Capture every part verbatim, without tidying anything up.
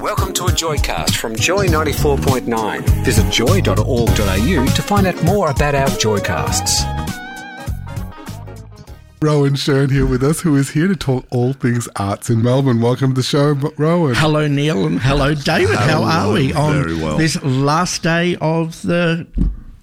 Welcome to a Joycast from Joy ninety-four point nine. Visit joy dot org dot a u to find out more about our Joycasts. Rowan Shearn here with us, who is here to talk all things arts in Melbourne. Welcome to the show, Rowan. Hello, Neil, and hello, David. How, How are we on very well. This last day of the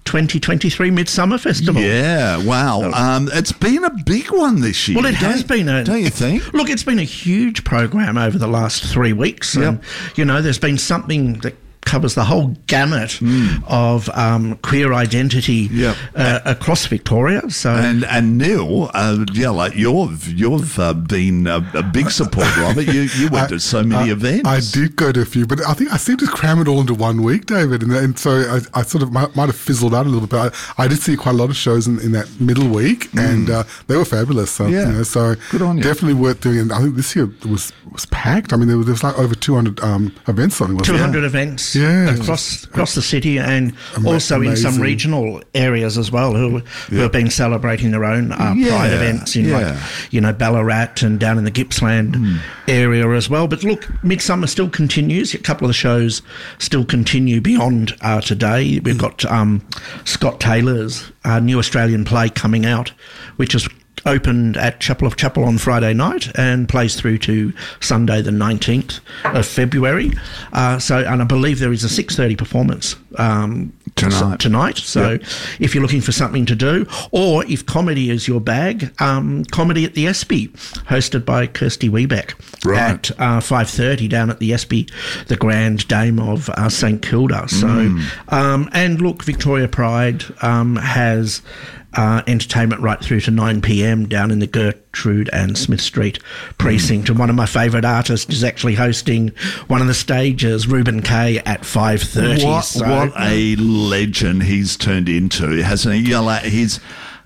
twenty twenty-three Midsummer Festival? Yeah, wow. Um, it's been a big one this year. Well, it has been. A, don't you think? Look, it's been a huge program over the last three weeks. Yep. And, you know, there's been something that covers the whole gamut mm. of um, queer identity yep. uh, across Victoria. So and and Neil, uh, yeah, like you've you've uh, been a, a big supporter of it. You you went I, to so many I, events. I did go to a few, but I think I seem to cram it all into one week, David. And, and so I, I sort of might, might have fizzled out a little bit. I, I did see quite a lot of shows in, in that middle week, mm. and uh, they were fabulous. So, yeah, you know, so good on you. Definitely worth doing. And I think this year was was packed. I mean, there was, there was like over two hundred um, events. Something was two hundred yeah. events. Yeah, across across the city and amazing. Also in some regional areas as well who, who yeah. have been celebrating their own uh, yeah. pride events in yeah. like, you know, Ballarat and down in the Gippsland mm. area as well. But look, Midsummer still continues. A couple of the shows still continue beyond uh, today. We've got um, Scott Taylor's uh, new Australian play coming out, which is opened at Chapel of Chapel on Friday night and plays through to Sunday the nineteenth of February. Uh, so, and I believe there is a six thirty performance um, tonight. tonight. So yep. if you're looking for something to do, or if comedy is your bag, um, Comedy at the E S P Y, hosted by Kirsty Wiebeck right. at uh, five thirty down at the E S P Y, the Grand Dame of uh, St Kilda. So, mm. um, and look, Victoria Pride um, has... Uh, entertainment right through to nine p m down in the Gertrude and Smith Street precinct. And one of my favourite artists is actually hosting one of the stages, Reuben Kaye, at five thirty. What, so, what a legend he's turned into, hasn't he? You're like, he's...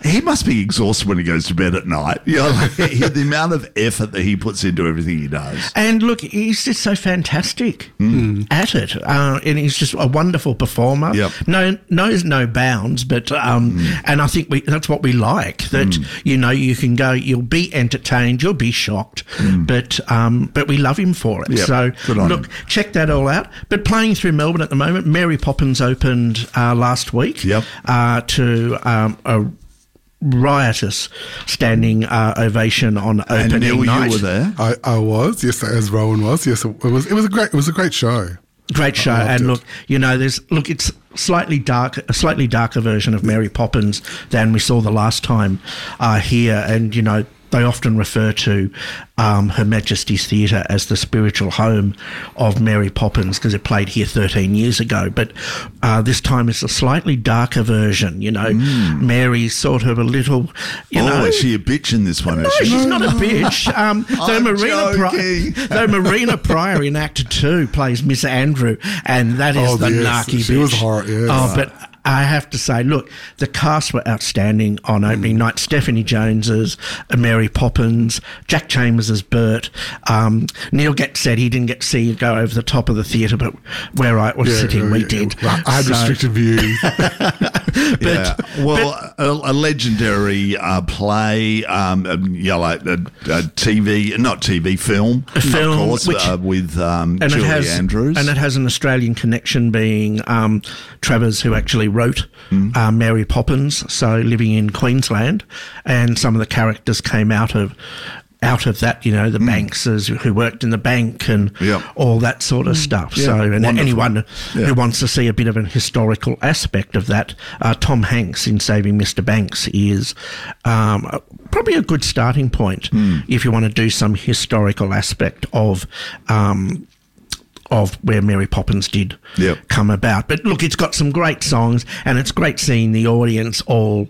He must be exhausted when he goes to bed at night. You know, the amount of effort that he puts into everything he does. And look, he's just so fantastic mm. at it. Uh, and he's just a wonderful performer. Yep. No, knows no bounds, but, um, mm. and I think we, that's what we like, that, mm. you know, you can go, you'll be entertained, you'll be shocked, mm. but um, but we love him for it. Yep. So, look, him. check that all out. But playing through Melbourne at the moment, Mary Poppins opened uh, last week yep. uh, to um, a riotous standing uh, ovation on opening and Neil, night. You were there. I, I was. Yes, as Rowan was. Yes, it was. It was a great. It was a great show. Great show. And it. look, you know, there's look. It's slightly dark, a slightly darker version of Mary Poppins than we saw the last time uh, here. And you know, they often refer to um, Her Majesty's Theatre as the spiritual home of Mary Poppins because it played here thirteen years ago. But uh, this time it's a slightly darker version, you know. Mm. Mary's sort of a little, you oh, know. Oh, is she a bitch in this one? No, she? she's no, not no. a bitch. Um, though, Marina Pryor, though Marina Pryor in Act Two plays Miss Andrew, and that is oh, the yes. narky bitch. She was hard, yes. Oh, but... I have to say, look, the cast were outstanding on opening mm. night. Stephanie Jones as Mary Poppins, Jack Chambers as Bert. Um, Neil Getz said he didn't get to see you go over the top of the theatre, but where I was yeah, sitting, yeah, we yeah, did. Yeah. I had so. restricted views. but, yeah. Well, but, a, a legendary uh, play, um, you know, like a, a TV, not TV, film, a film of course, which, uh, with um, and Julie it has, Andrews. And it has an Australian connection being um, Travers, who actually wrote mm. uh, Mary Poppins, so living in Queensland, and some of the characters came out of out of that, you know, the mm. Bankses who worked in the bank and yep. all that sort of stuff. Yeah. So, and Wonderful. anyone yeah. who wants to see a bit of an historical aspect of that, uh, Tom Hanks in Saving Mister Banks is um, probably a good starting point mm. if you want to do some historical aspect of um of where Mary Poppins did yep. come about. But look, it's got some great songs and it's great seeing the audience all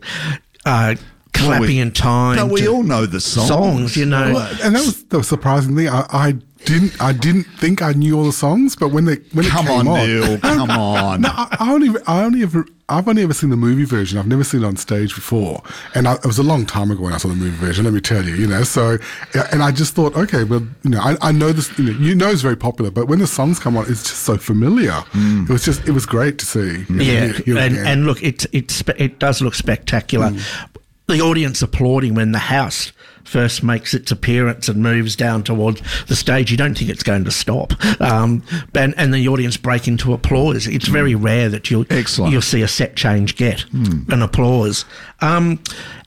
uh, clapping we, in time. No, we all know the songs. Songs, you know. Well, and that was the surprising thing. I, I didn't I didn't think I knew all the songs, but when they when come it came on, on Neil, come on. No, I, I only I only ever I've only ever seen the movie version. I've never seen it on stage before, and I, it was a long time ago when I saw the movie version. Let me tell you, you know. So, and I just thought, okay, well, you know, I, I know this. You know, you know, it's very popular, but when the songs come on, it's just so familiar. Mm. It was just, it was great to see. Yeah, know, here, and, and look, it it it does look spectacular. Mm. The audience applauding when the house first makes its appearance and moves down towards the stage. You don't think it's going to stop, um, and, and the audience break into applause. It's very rare that you'll Excellent. you'll see a set change get mm. an applause. Um,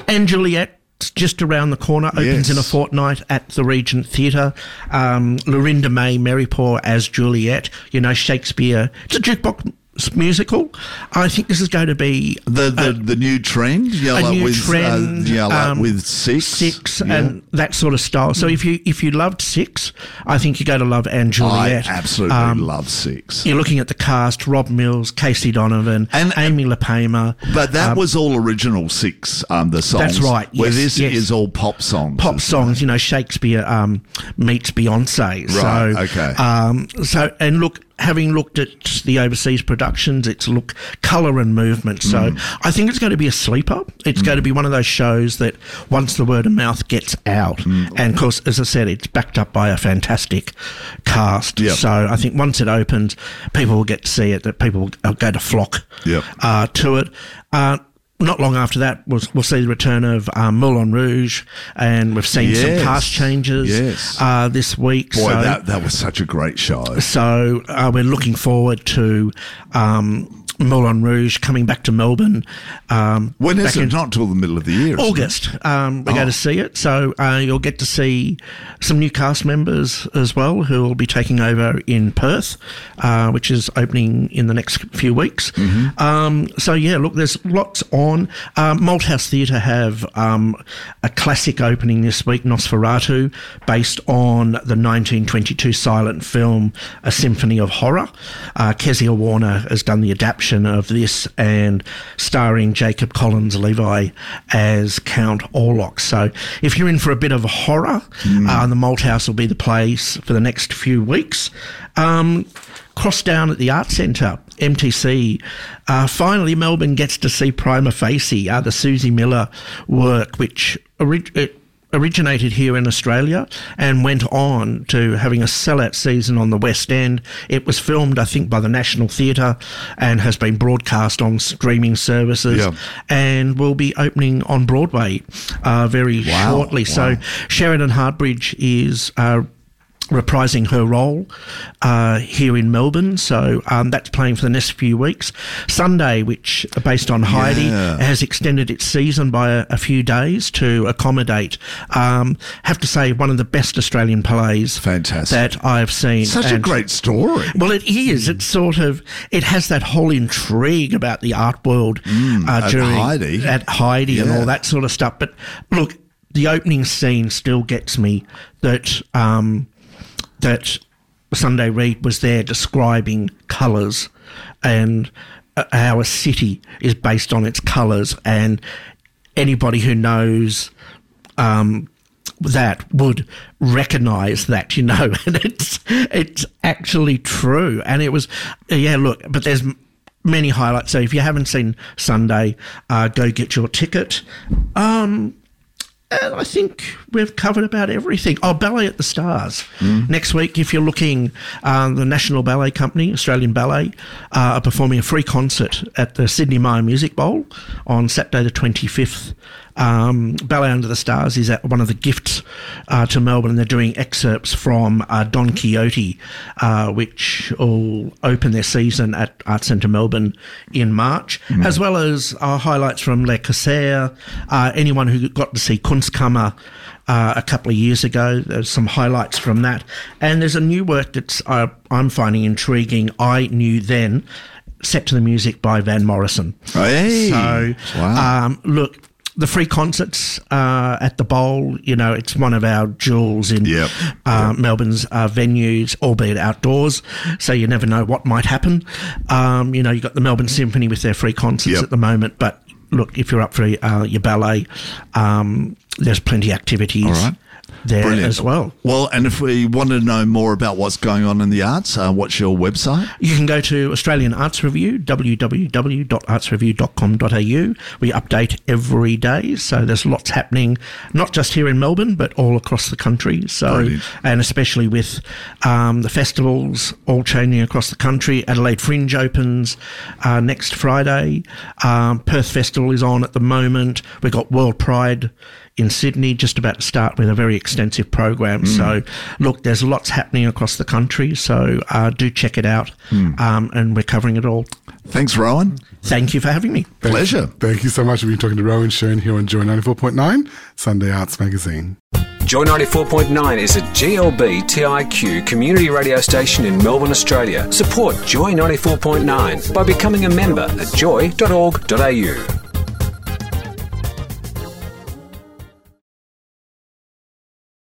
and Juliet, just around the corner, opens yes. in a fortnight at the Regent Theatre. Um, Lorinda May Marypoor as Juliet. You know, Shakespeare. It's a jukebox musical. I think this is going to be the the, a, the new trend, yellow a new with, trend, uh, yellow um, with Six, Six, yeah. and that sort of style. So mm. if you if you loved Six, I think you're going to love and Juliet. I absolutely um, love Six. You're looking at the cast: Rob Mills, Casey Donovan, and Amy LaPaymer. But that um, was all original Six. Um, the songs. That's right. Yes, where this yes. is all pop songs. Pop songs. It? You know, Shakespeare um, meets Beyonce. Right. So, okay. Um, so and look. Having looked at the overseas productions, it's look, colour and movement. So mm. I think it's going to be a sleeper. It's mm. going to be one of those shows that once the word of mouth gets out, mm. and of course, as I said, it's backed up by a fantastic cast. Yep. So I think once it opens, people will get to see it, that people will go to flock yep. uh, to it. Uh, Not long after that, we'll, we'll see the return of um, Moulin Rouge, and we've seen yes. some cast changes yes. uh, this week. Boy, so, that, that was such a great show. So uh, we're looking forward to um, Moulin Rouge coming back to Melbourne. Um, when is it? Not till the middle of the year. August. Um, we're oh. going to see it. So uh, you'll get to see some new cast members as well who will be taking over in Perth, uh, which is opening in the next few weeks. Mm-hmm. Um, so, yeah, look, there's lots on. Um, Malthouse Theatre have um, a classic opening this week, Nosferatu, based on the nineteen twenty-two silent film A Symphony of Horror. Uh, Kezia Warner has done the adaptation of this, and starring Jacob Collins Levi as Count Orlok. So if you're in for a bit of horror, mm. uh, the Malthouse will be the place for the next few weeks. Um, cross down at the Arts Centre, M T C, uh, finally Melbourne gets to see Prima Facie, uh, the Susie Miller work, which ori- it originated here in Australia and went on to having a sellout season on the West End. It was filmed, I think, by the National Theatre and has been broadcast on streaming services yeah. and will be opening on Broadway uh, very wow. shortly. Wow. So Sheridan Hardbridge is... Uh, reprising her role uh, here in Melbourne. So um, that's playing for the next few weeks. Sunday, which based on Heidi, yeah. has extended its season by a, a few days to accommodate, um, have to say, one of the best Australian plays Fantastic. That I've seen. Such and, a great story. Well, it is. It's sort of, it has that whole intrigue about the art world mm, uh, during, at Heidi, at Heidi yeah. and all that sort of stuff. But look, the opening scene still gets me that... Um, that Sunday Reed was there describing colours and how a city is based on its colours, and anybody who knows um, that would recognise that, you know, and it's it's actually true. And it was, yeah, look, but there's... many highlights. So if you haven't seen Sunday, uh, go get your ticket. Um... And I think we've covered about everything. Oh, Ballet at the Stars. Mm. Next week, if you're looking, uh, the National Ballet Company, Australian Ballet, uh, are performing a free concert at the Sydney Meyer Music Bowl on Saturday the twenty-fifth. Um, Ballet Under the Stars is at one of the gifts uh, to Melbourne, and they're doing excerpts from uh, Don Quixote, uh, which will open their season at Arts Centre Melbourne in March, mm. as well as uh, highlights from Le Corsaire, uh, anyone who got to see Kunstkammer uh, a couple of years ago. There's some highlights from that. And there's a new work that uh, I'm finding intriguing, I Knew Then, set to the music by Van Morrison. Hey. So, wow. um, look, the free concerts uh, at the Bowl, you know, it's one of our jewels in yep. Uh, yep. Melbourne's uh, venues, albeit outdoors, so you never know what might happen. Um, you know, you've got the Melbourne Symphony with their free concerts yep. at the moment, but look, if you're up for uh, your ballet, um, there's plenty of activities. All right. There Brilliant. As well. Well, and if we want to know more about what's going on in the arts, uh, what's your website? You can go to Australian Arts Review, w w w dot arts review dot com dot a u. We update every day, so there's lots happening, not just here in Melbourne, but all across the country. So, Brilliant. And especially with um, the festivals all changing across the country. Adelaide Fringe opens uh, next Friday. Um, Perth Festival is on at the moment. We've got World Pride in Sydney, just about to start with a very extensive program. Mm. So, look, there's lots happening across the country, so uh, do check it out, mm. um, and we're covering it all. Thanks, Rowan. Thank you for having me. Thank Pleasure. You. Thank you so much. We've been talking to Rowan Shearn here on Joy ninety-four point nine, Sunday Arts Magazine. Joy ninety-four point nine is a G L B T I Q community radio station in Melbourne, Australia. Support Joy ninety-four point nine by becoming a member at joy dot org dot a u.